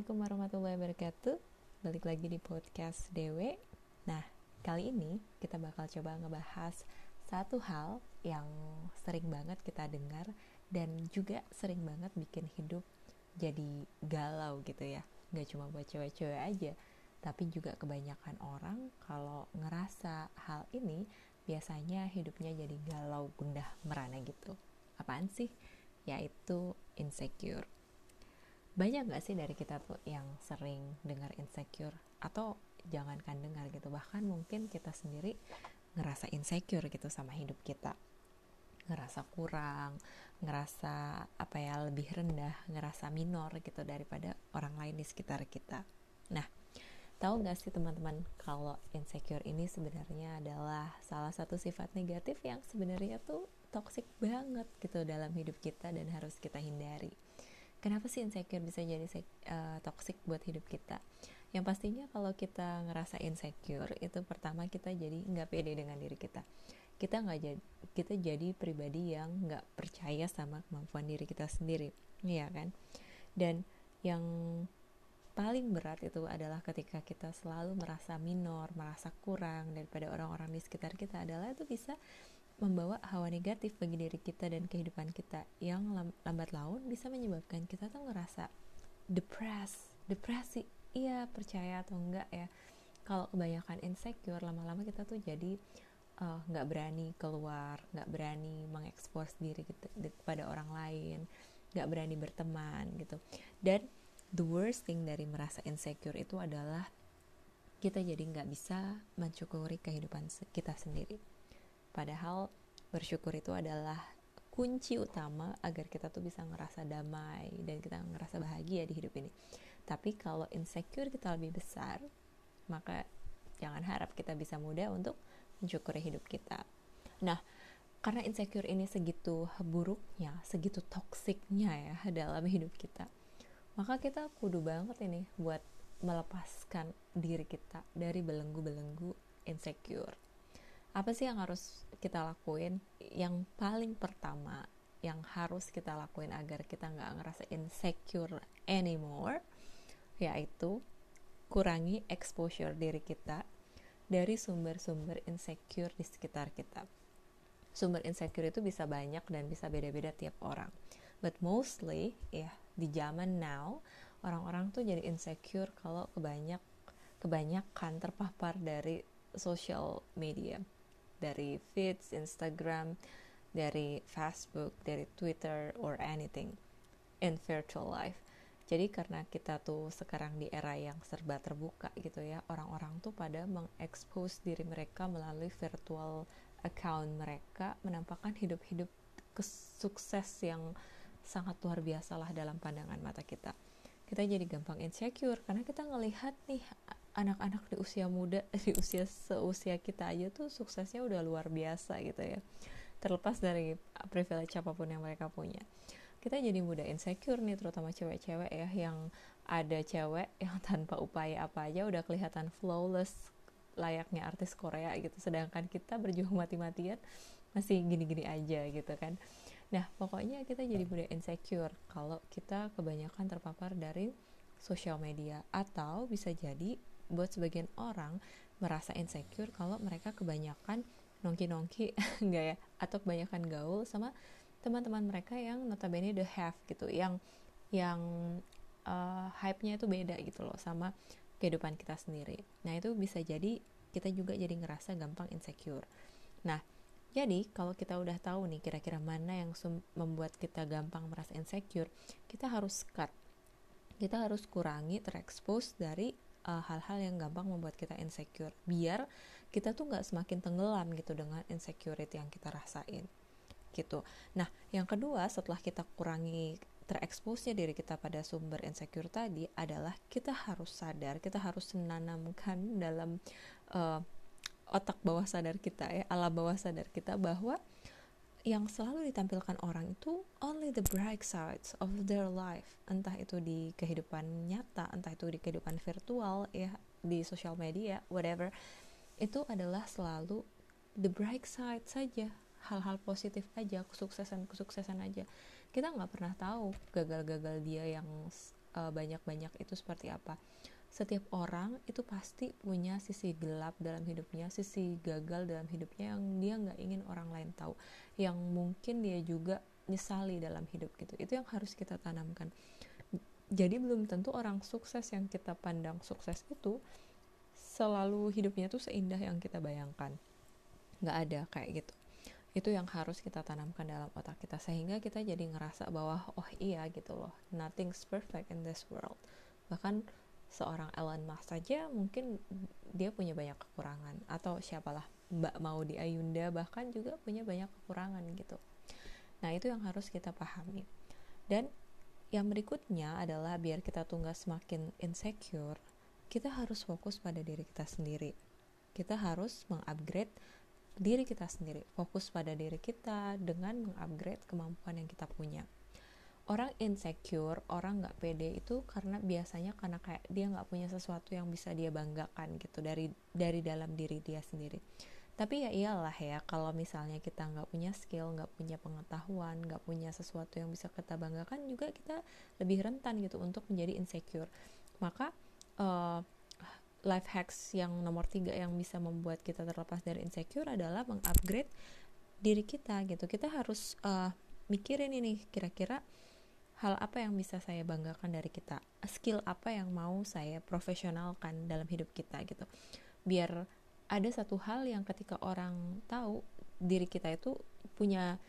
Assalamualaikum warahmatullahi wabarakatuh. Balik lagi di podcast DW. Nah, kali ini kita bakal coba ngebahas satu hal yang sering banget kita dengar dan juga sering banget bikin hidup jadi galau gitu ya. Gak cuma buat cewek-cewek aja, tapi juga kebanyakan orang kalau ngerasa hal ini biasanya hidupnya jadi galau, gundah, merana gitu. Apaan sih? Yaitu insecure. Banyak gak sih dari kita tuh yang sering dengar insecure? Atau jangankan dengar gitu, bahkan mungkin kita sendiri ngerasa insecure gitu sama hidup kita. Ngerasa kurang, ngerasa lebih rendah, ngerasa minor gitu daripada orang lain di sekitar kita. Nah, tahu gak sih teman-teman kalau insecure ini sebenarnya adalah salah satu sifat negatif yang sebenarnya tuh toksik banget gitu dalam hidup kita dan harus kita hindari. Kenapa sih insecure bisa jadi toxic buat hidup kita? Yang pastinya kalau kita ngerasa insecure, itu pertama kita jadi nggak pede dengan diri kita. Kita jadi pribadi yang nggak percaya sama kemampuan diri kita sendiri, iya kan? Dan yang paling berat itu adalah ketika kita selalu merasa minor, merasa kurang daripada orang-orang di sekitar kita, adalah itu bisa membawa hawa negatif bagi diri kita dan kehidupan kita yang lambat laun bisa menyebabkan kita tuh ngerasa depresi. Iya, percaya atau enggak ya, kalau kebanyakan insecure lama-lama kita tuh jadi nggak berani keluar, nggak berani mengekspos diri gitu kepada orang lain, nggak berani berteman gitu. Dan the worst thing dari merasa insecure itu adalah kita jadi nggak bisa mencukuri kehidupan kita sendiri. Padahal bersyukur itu adalah kunci utama agar kita tuh bisa ngerasa damai dan kita ngerasa bahagia di hidup ini. Tapi kalau insecure kita lebih besar, maka jangan harap kita bisa mudah untuk mensyukuri hidup kita. Nah, karena insecure ini segitu buruknya, segitu toksiknya ya dalam hidup kita, maka kita kudu banget ini buat melepaskan diri kita dari belenggu-belenggu insecure. Apa sih yang harus kita lakuin? Yang paling pertama yang harus kita lakuin agar kita gak ngerasa insecure anymore, yaitu kurangi exposure diri kita dari sumber-sumber insecure di sekitar kita. Sumber insecure itu bisa banyak dan bisa beda-beda tiap orang, but mostly di zaman now orang-orang tuh jadi insecure kalau kebanyakan terpapar dari social media, dari feeds Instagram, dari Facebook, dari Twitter, or anything in virtual life. Jadi karena kita tuh sekarang di era yang serba terbuka gitu ya, orang-orang tuh pada mengekspos diri mereka melalui virtual account mereka, menampakkan hidup-hidup sukses yang sangat luar biasa lah dalam pandangan mata kita. Kita jadi gampang insecure karena kita ngelihat nih anak-anak di usia muda, di usia seusia kita aja tuh suksesnya udah luar biasa gitu ya, terlepas dari privilege apapun yang mereka punya. Kita jadi mudah insecure nih, terutama cewek-cewek ya, yang ada cewek yang tanpa upaya apa aja udah kelihatan flawless layaknya artis Korea gitu, sedangkan kita berjuang mati-matian masih gini-gini aja gitu kan. Nah, pokoknya kita jadi mudah insecure kalau kita kebanyakan terpapar dari sosial media, atau bisa jadi buat sebagian orang merasa insecure kalau mereka kebanyakan nongki-nongki enggak ya, atau kebanyakan gaul sama teman-teman mereka yang notabene the have gitu, yang hype-nya itu beda gitu loh sama kehidupan kita sendiri. Nah, itu bisa jadi kita juga jadi ngerasa gampang insecure. Nah, jadi kalau kita udah tahu nih kira-kira mana yang membuat kita gampang merasa insecure, kita harus cut. Kita harus kurangi terekspos dari hal-hal yang gampang membuat kita insecure, biar kita tuh gak semakin tenggelam gitu dengan insecurity yang kita rasain gitu. Nah, yang kedua setelah kita kurangi tereksposnya diri kita pada sumber insecure tadi, adalah kita harus sadar, kita harus menanamkan dalam otak bawah sadar kita ya, alam bawah sadar kita, bahwa yang selalu ditampilkan orang itu only the bright sides of their life, entah itu di kehidupan nyata, entah itu di kehidupan virtual ya, di social media, whatever, itu adalah selalu the bright side saja, hal-hal positif aja, kesuksesan aja. Kita nggak pernah tahu gagal-gagal dia yang banyak-banyak itu seperti apa. Setiap orang itu pasti punya sisi gelap dalam hidupnya, sisi gagal dalam hidupnya yang dia nggak ingin orang lain tahu, yang mungkin dia juga nyesali dalam hidup gitu. Itu yang harus kita tanamkan. Jadi belum tentu orang sukses yang kita pandang sukses itu selalu hidupnya tuh seindah yang kita bayangkan. Nggak ada kayak gitu. Itu yang harus kita tanamkan dalam otak kita, sehingga kita jadi ngerasa bahwa oh iya gitu loh, nothing's perfect in this world. Bahkan seorang Elon Musk saja mungkin dia punya banyak kekurangan, atau siapalah Mbak Maudy Ayunda bahkan juga punya banyak kekurangan gitu. Nah, itu yang harus kita pahami. Dan yang berikutnya adalah biar kita tuh gak semakin insecure, kita harus fokus pada diri kita sendiri. Kita harus mengupgrade diri kita sendiri, fokus pada diri kita dengan mengupgrade kemampuan yang kita punya. Orang insecure, orang nggak pede itu karena biasanya karena kayak dia nggak punya sesuatu yang bisa dia banggakan gitu dari dalam diri dia sendiri. Tapi ya iyalah ya, kalau misalnya kita nggak punya skill, nggak punya pengetahuan, nggak punya sesuatu yang bisa kita banggakan, juga kita lebih rentan gitu untuk menjadi insecure. Maka life hacks yang nomor 3 yang bisa membuat kita terlepas dari insecure adalah mengupgrade diri kita gitu. Kita harus mikirin ini kira-kira hal apa yang bisa saya banggakan dari kita, skill apa yang mau saya profesionalkan dalam hidup kita gitu, biar ada satu hal yang ketika orang tahu diri kita itu punya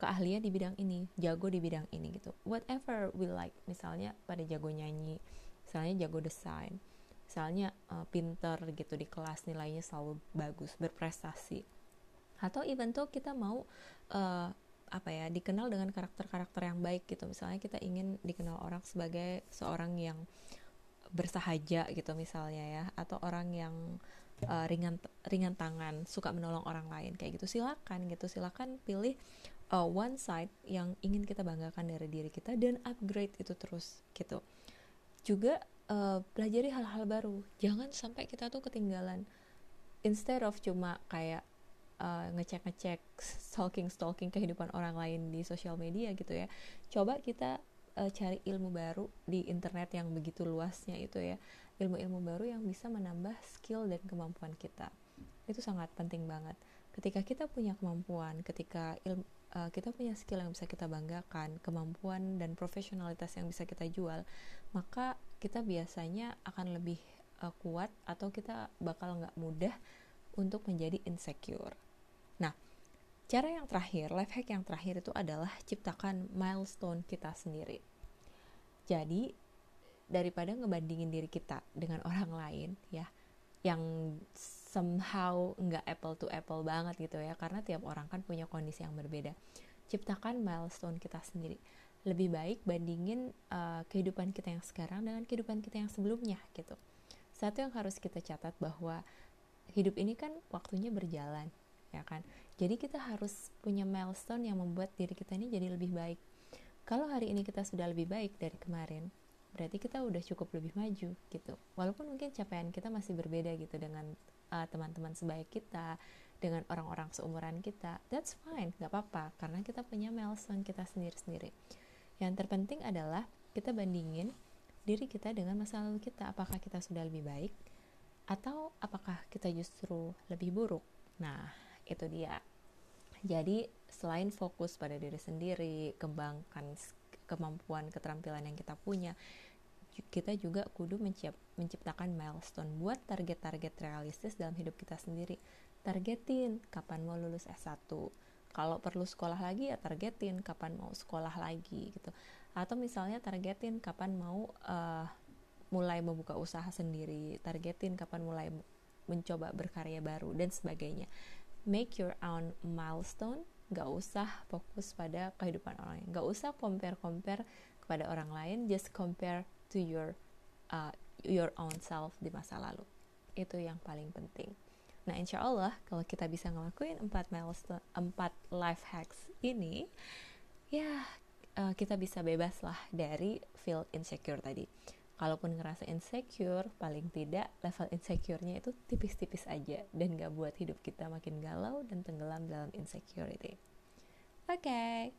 keahlian di bidang ini, jago di bidang ini gitu, whatever we like. Misalnya pada jago nyanyi, misalnya jago desain, misalnya pinter gitu, di kelas nilainya selalu bagus, berprestasi, atau even tuh kita mau dikenal dengan karakter-karakter yang baik gitu. Misalnya kita ingin dikenal orang sebagai seorang yang bersahaja gitu misalnya ya, atau orang yang ringan tangan, suka menolong orang lain kayak gitu. Silakan pilih one side yang ingin kita banggakan dari diri kita dan upgrade itu terus gitu. Juga pelajari hal-hal baru. Jangan sampai kita tuh ketinggalan. Instead of cuma kayak ngecek-ngecek, stalking kehidupan orang lain di sosial media gitu ya. Coba kita cari ilmu baru di internet yang begitu luasnya itu ya. Ilmu-ilmu baru yang bisa menambah skill dan kemampuan kita. Itu sangat penting banget. Ketika kita punya kemampuan, ketika kita punya skill yang bisa kita banggakan, kemampuan dan profesionalitas yang bisa kita jual, maka kita biasanya akan lebih kuat, atau kita bakal nggak mudah untuk menjadi insecure. Nah, cara yang terakhir, life hack yang terakhir itu adalah ciptakan milestone kita sendiri. Jadi, daripada ngebandingin diri kita dengan orang lain ya, yang somehow nggak apple to apple banget gitu ya, karena tiap orang kan punya kondisi yang berbeda. Ciptakan milestone kita sendiri. Lebih baik bandingin kehidupan kita yang sekarang dengan kehidupan kita yang sebelumnya gitu. Satu yang harus kita catat bahwa hidup ini kan waktunya berjalan, ya kan? Jadi kita harus punya milestone yang membuat diri kita ini jadi lebih baik. Kalau hari ini kita sudah lebih baik dari kemarin, berarti kita udah cukup lebih maju gitu. Walaupun mungkin capaian kita masih berbeda gitu dengan teman-teman sebaya kita, dengan orang-orang seumuran kita, that's fine, gak apa-apa, karena kita punya milestone kita sendiri-sendiri. Yang terpenting adalah kita bandingin diri kita dengan masa lalu kita. Apakah kita sudah lebih baik, atau apakah kita justru lebih buruk? Nah, itu dia. Jadi selain fokus pada diri sendiri, kembangkan kemampuan, keterampilan yang kita punya, kita juga kudu menciptakan milestone. Buat target-target realistis dalam hidup kita sendiri. Targetin kapan mau lulus S1, kalau perlu sekolah lagi ya targetin kapan mau sekolah lagi gitu. Atau misalnya targetin kapan mau mulai membuka usaha sendiri, targetin kapan mulai mencoba berkarya baru, dan sebagainya. Make your own milestone. Gak usah fokus pada kehidupan orang lain, gak usah compare kepada orang lain, just compare to your own self di masa lalu. Itu yang paling penting. Nah, insya Allah kalau kita bisa ngelakuin 4 milestone, 4 life hacks ini ya, kita bisa bebas lah dari feel insecure tadi. Kalaupun ngerasa insecure, paling tidak level insecure-nya itu tipis-tipis aja, dan gak buat hidup kita makin galau dan tenggelam dalam insecurity. Oke.